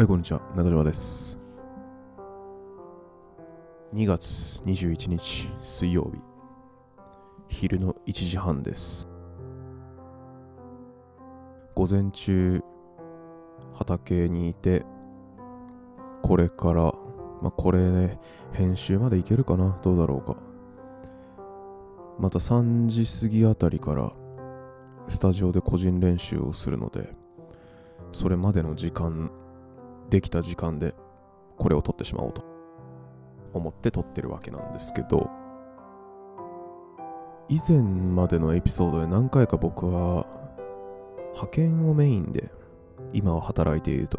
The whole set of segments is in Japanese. はい、こんにちは、中島です。2月21日水曜日、昼の1時半です。午前中畑にいて、これからこれね、編集までいけるかな、どうだろうか。また3時過ぎあたりからスタジオで個人練習をするので、それまでの時間、できた時間でこれを撮ってしまおうと思って撮ってるわけなんですけど、以前までのエピソードで何回か僕は派遣をメインで今は働いていると。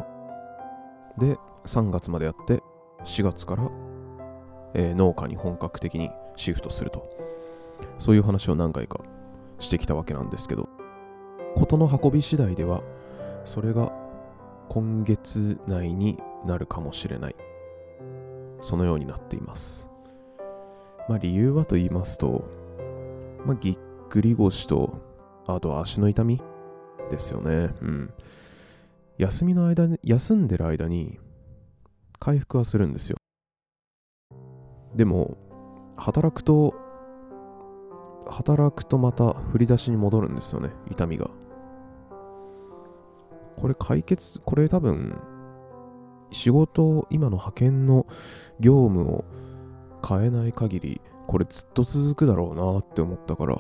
で、3月までやって、4月から農家に本格的にシフトすると、そういう話を何回かしてきたわけなんですけど、事の運び次第ではそれが今月内になるかもしれない。そのようになっています。理由はと言いますと、ぎっくり腰と、あとは足の痛みですよね。休んでる間に回復はするんですよ。でも働くとまた振り出しに戻るんですよね、痛みが。これ多分仕事、今の派遣の業務を変えない限りこれずっと続くだろうなって思ったから、お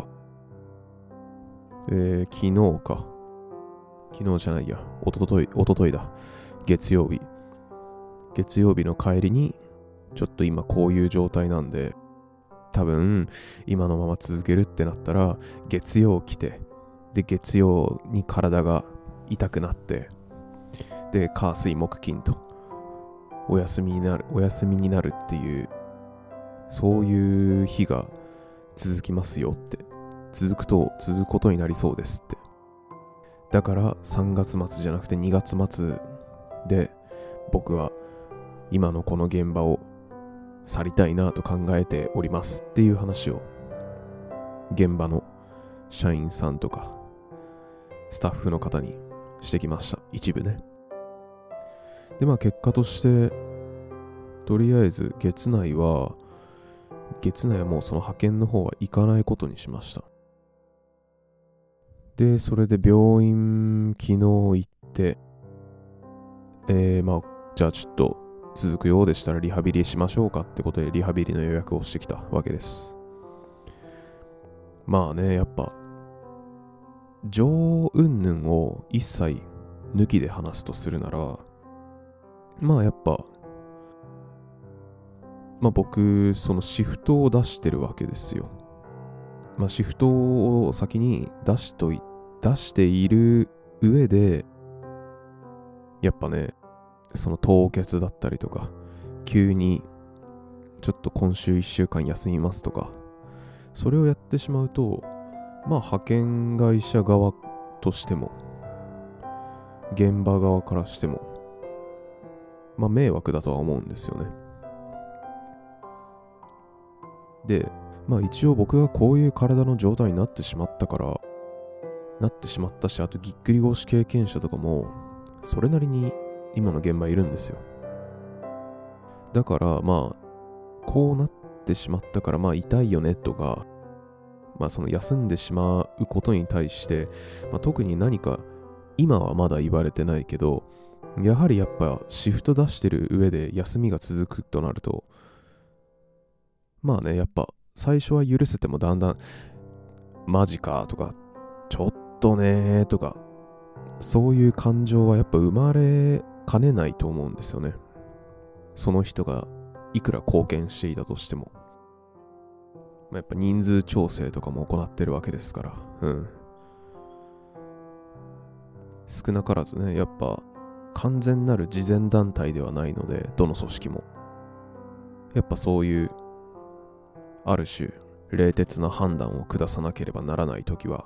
とといだ、月曜日の帰りに、ちょっと今こういう状態なんで、多分今のまま続けるってなったら月曜来て、で月曜に体が痛くなって、で火水木金とお休みになるっていう、そういう日が続きますよって、続くことになりそうですって。だから3月末じゃなくて2月末で僕は今のこの現場を去りたいなと考えておりますっていう話を、現場の社員さんとかスタッフの方にしてきました、一部ね。で、結果としてとりあえず月内はもうその派遣の方は行かないことにしました。で、それで病院昨日行って、じゃあちょっと続くようでしたらリハビリしましょうかってことで、リハビリの予約をしてきたわけです。やっぱ情云々を一切抜きで話すとするなら、僕そのシフトを出してるわけですよ。シフトを先に出している上で、やっぱね、その凍結だったりとか、急にちょっと今週1週間休みますとか、それをやってしまうと、派遣会社側としても現場側からしても迷惑だとは思うんですよね。で、一応僕がこういう体の状態になってしまったし、あとぎっくり腰経験者とかもそれなりに今の現場いるんですよ。だからこうなってしまったから痛いよねとか、その休んでしまうことに対して、特に何か今はまだ言われてないけど、やはりシフト出してる上で休みが続くとなると、最初は許せても、だんだんマジかとか、ちょっとねとか、そういう感情は生まれかねないと思うんですよね。その人がいくら貢献していたとしても。人数調整とかも行ってるわけですから、少なからずね、完全なる慈善団体ではないので、どの組織もそういうある種冷徹な判断を下さなければならないときは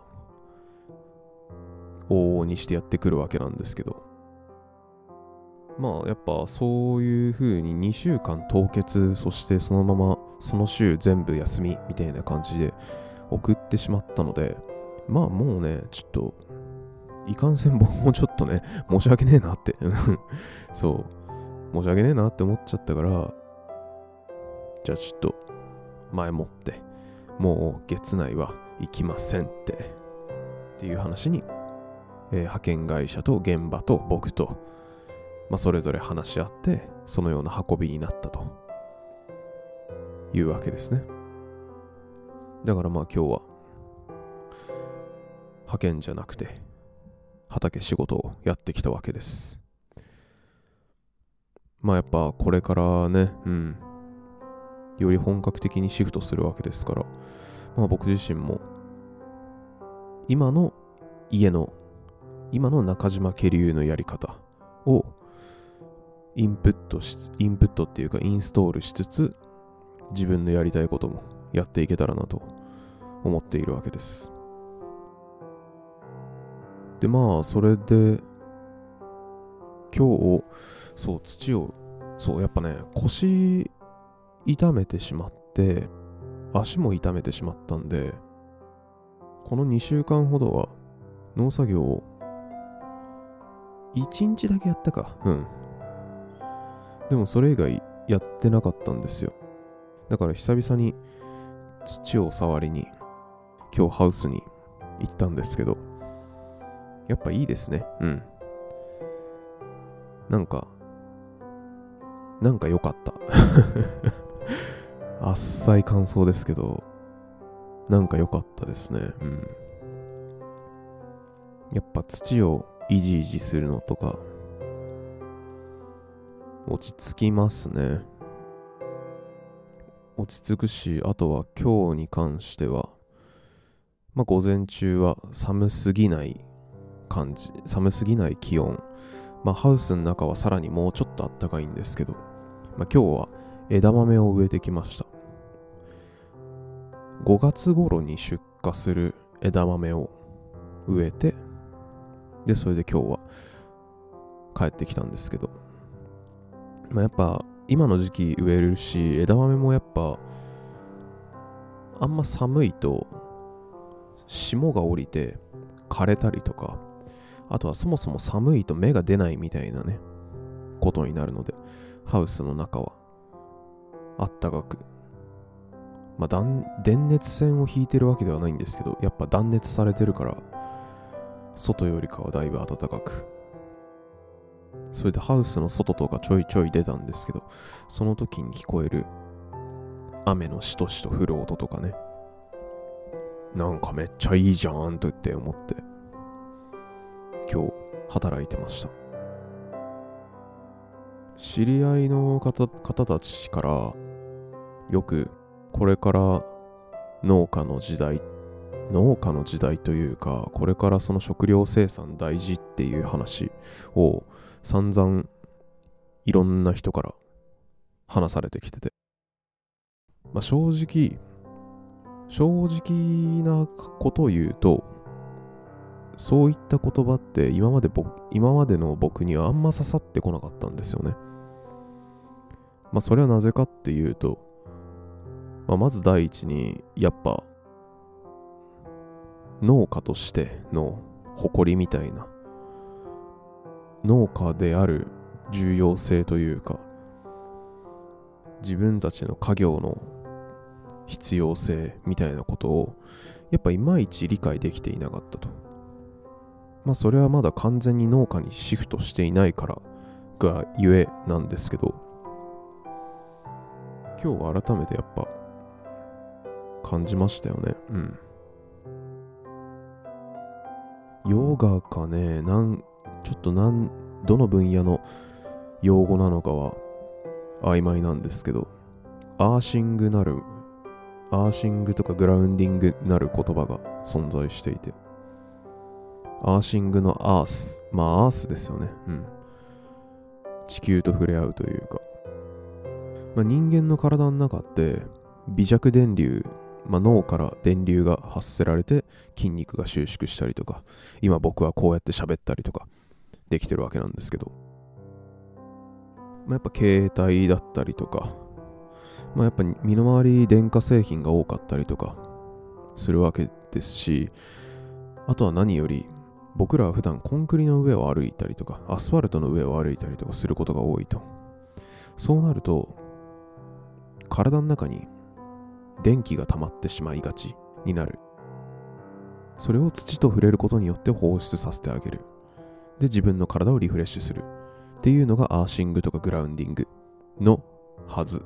往々にしてやってくるわけなんですけど、そういう風に2週間凍結、そしてそのままその週全部休みみたいな感じで送ってしまったので、もうね、ちょっといかんせん僕もちょっとね、申し訳ねえなってそう、申し訳ねえなって思っちゃったから、じゃあちょっと前もってもう月内は行きませんっていう話に、派遣会社と現場と僕と、それぞれ話し合って、そのような運びになったというわけですね。だから今日は派遣じゃなくて畑仕事をやってきたわけです。やっぱこれからね、より本格的にシフトするわけですから、僕自身も今の中島家流のやり方をインストールしつつ、自分のやりたいこともやっていけたらなと思っているわけです。でそれで今日、やっぱね、腰痛めてしまって足も痛めてしまったんで、この2週間ほどは農作業を1日だけやったか、でもそれ以外やってなかったんですよ。だから久々に土を触りに今日ハウスに行ったんですけど、やっぱいいですね。なんか良かったあっさい感想ですけど、なんか良かったですね。やっぱ土をいじいじするのとか落ち着きますね。落ち着くし、あとは今日に関しては午前中は寒すぎない気温、ハウスの中はさらにもうちょっとあったかいんですけど、今日は枝豆を植えてきました。5月頃に出荷する枝豆を植えて、でそれで今日は帰ってきたんですけど、やっぱ今の時期植えるし、枝豆もやっぱあんま寒いと霜が降りて枯れたりとか、あとはそもそも寒いと芽が出ないみたいなね、ことになるので、ハウスの中はあったかく、電熱線を引いてるわけではないんですけど、やっぱ断熱されてるから外よりかはだいぶ暖かく、それでハウスの外とかちょいちょい出たんですけど、その時に聞こえる雨のしとしと降る音とかね、なんかめっちゃいいじゃんと言って思って今日働いてました。知り合いの方たちからよく、これから農家の時代というか、これからその食料生産大事っていう話を散々いろんな人から話されてきてて、正直なことを言うと、そういった言葉って今までの僕にはあんま刺さってこなかったんですよね。それはなぜかっていうと、まず第一にやっぱ農家としての誇りみたいな、農家である重要性というか、自分たちの家業の必要性みたいなことをやっぱいまいち理解できていなかったと。それはまだ完全に農家にシフトしていないからがゆえなんですけど、今日は改めてやっぱ感じましたよね。ヨガかね、どの分野の用語なのかは曖昧なんですけど、アーシングとかグラウンディングなる言葉が存在していて、アーシングのアース、アースですよね。地球と触れ合うというか、人間の体の中って微弱電流、脳から電流が発せられて筋肉が収縮したりとか、今僕はこうやって喋ったりとかできてるわけなんですけど、やっぱ携帯だったりとか、やっぱり身の回り電化製品が多かったりとかするわけですし、あとは何より僕らは普段コンクリの上を歩いたりとかアスファルトの上を歩いたりとかすることが多いと。そうなると体の中に電気が溜まってしまいがちになる。それを土と触れることによって放出させてあげる。で、自分の体をリフレッシュするっていうのがアーシングとかグラウンディングのはず。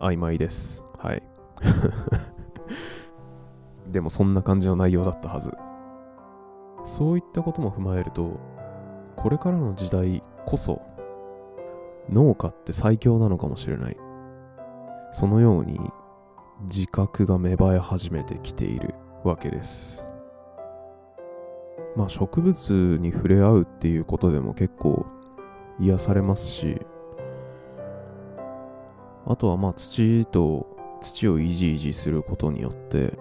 曖昧です。はいでもそんな感じの内容だったはず。そういったことも踏まえると、これからの時代こそ農家って最強なのかもしれない。そのように自覚が芽生え始めてきているわけです。まあ植物に触れ合うっていうことでも結構癒されますし、あとはまあ土をいじいじすることによって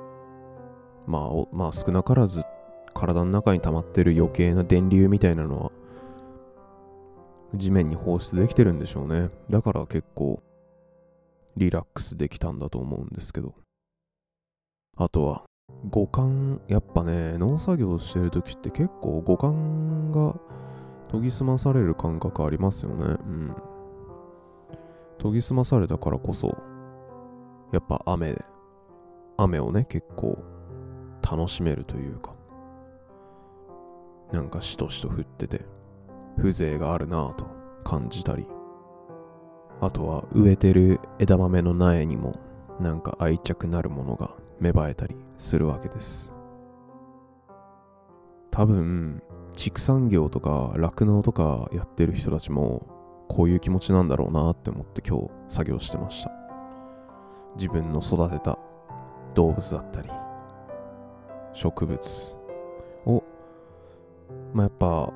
まあ少なからず体の中に溜まってる余計な電流みたいなのは地面に放出できてるんでしょうね。だから結構リラックスできたんだと思うんですけど、あとは五感。やっぱね、農作業してる時って結構五感が研ぎ澄まされる感覚ありますよね。うん。研ぎ澄まされたからこそやっぱ雨をね結構楽しめるというか、なんかしとしと降ってて風情があるなぁと感じたり、あとは植えてる枝豆の苗にもなんか愛着なるものが芽生えたりするわけです。多分畜産業とか酪農とかやってる人たちもこういう気持ちなんだろうなって思って今日作業してました。自分の育てた動物だったり植物をやっぱ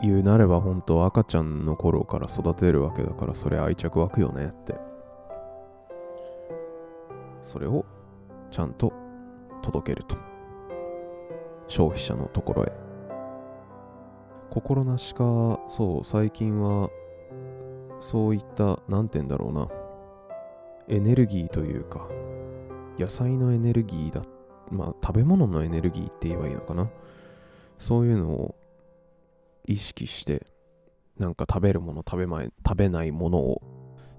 言うなれば本当赤ちゃんの頃から育てるわけだから、それ愛着湧くよねって。それをちゃんと届けると、消費者のところへ。心なしかそう最近はそういったなんて言うんだろうな、エネルギーというか野菜のエネルギーだ、食べ物のエネルギーって言えばいいのかな、そういうのを意識してなんか食べるもの食べないものを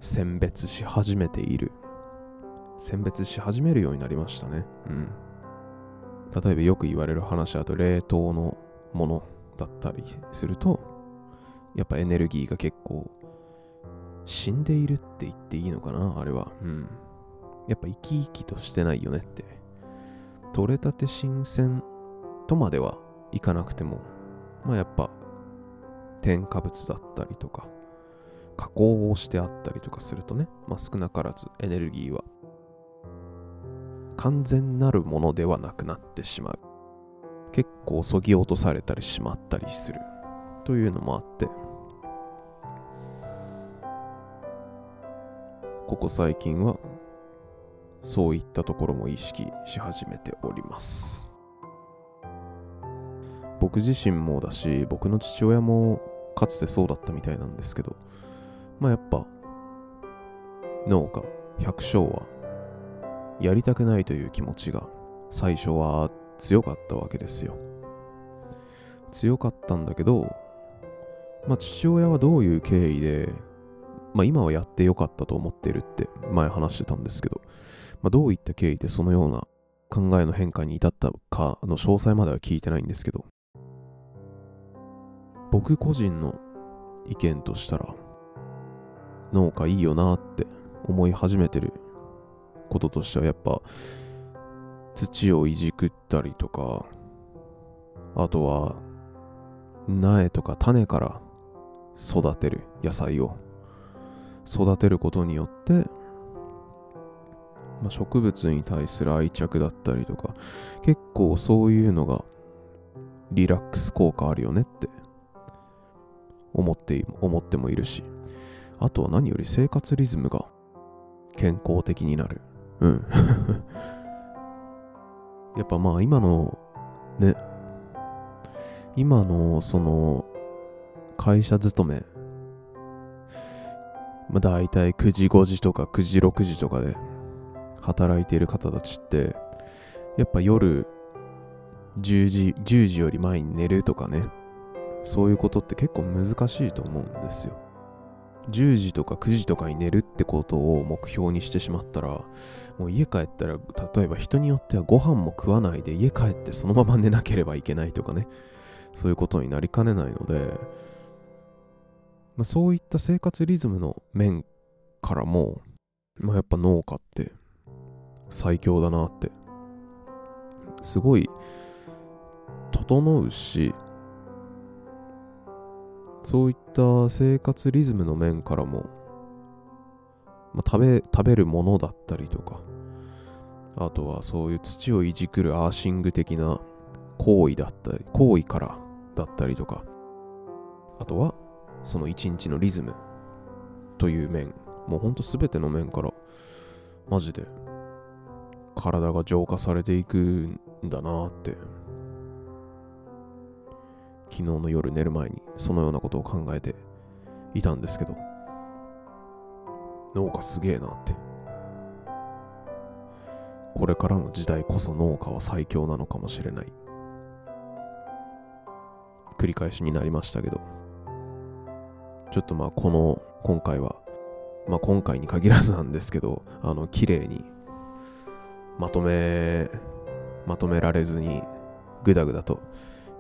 選別し始めるようになりましたね。うん。例えばよく言われる話だと冷凍のものだったりすると、やっぱエネルギーが結構死んでいるって言っていいのかな、あれは。うん。やっぱ生き生きとしてないよねって。取れたて新鮮とまではいかなくても、やっぱ添加物だったりとか加工をしてあったりとかするとね、少なからずエネルギーは完全なるものではなくなってしまう。結構そぎ落とされたりしまったりするというのもあって、ここ最近はそういったところも意識し始めております。僕自身もだし、僕の父親もかつてそうだったみたいなんですけど、やっぱ農家百姓はやりたくないという気持ちが最初は強かったわけですよ。強かったんだけど、父親はどういう経緯で、今はやってよかったと思っているって前話してたんですけど、どういった経緯でそのような考えの変化に至ったかの詳細までは聞いてないんですけど、僕個人の意見としたら、農家いいよなって思い始めてることとしては、やっぱ土をいじくったりとか、あとは苗とか種から育てる、野菜を育てることによって、植物に対する愛着だったりとか、結構そういうのがリラックス効果あるよねって思ってもいるし、あとは何より生活リズムが健康的になる。うんやっぱ今のその会社勤め、だいたい9時5時とか9時6時とかで働いている方たちって、やっぱ夜10時より前に寝るとかね、そういうことって結構難しいと思うんですよ。10時とか9時とかに寝るってことを目標にしてしまったら、もう家帰ったら、例えば人によってはご飯も食わないで家帰ってそのまま寝なければいけないとかね、そういうことになりかねないので、そういった生活リズムの面からも、やっぱ農家って最強だなって、すごい整うし、そういった生活リズムの面からも、食べるものだったりとか、あとはそういう土をいじくるアーシング的な行為からだったりとか、あとはその一日のリズムという面、もうほんと全ての面からマジで体が浄化されていくんだなって、昨日の夜寝る前にそのようなことを考えていたんですけど、農家すげえなって、これからの時代こそ農家は最強なのかもしれない、繰り返しになりましたけど、ちょっと今回に限らずなんですけど、綺麗にまとめられずにグダグダと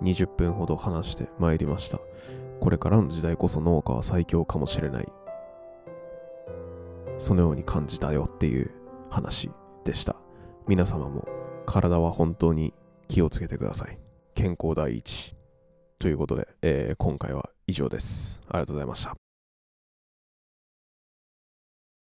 20分ほど話してまいりました。これからの時代こそ農家は最強かもしれない、そのように感じたよっていう話でした。皆様も体は本当に気をつけてください。健康第一ということで、今回は以上です。ありがとうございました。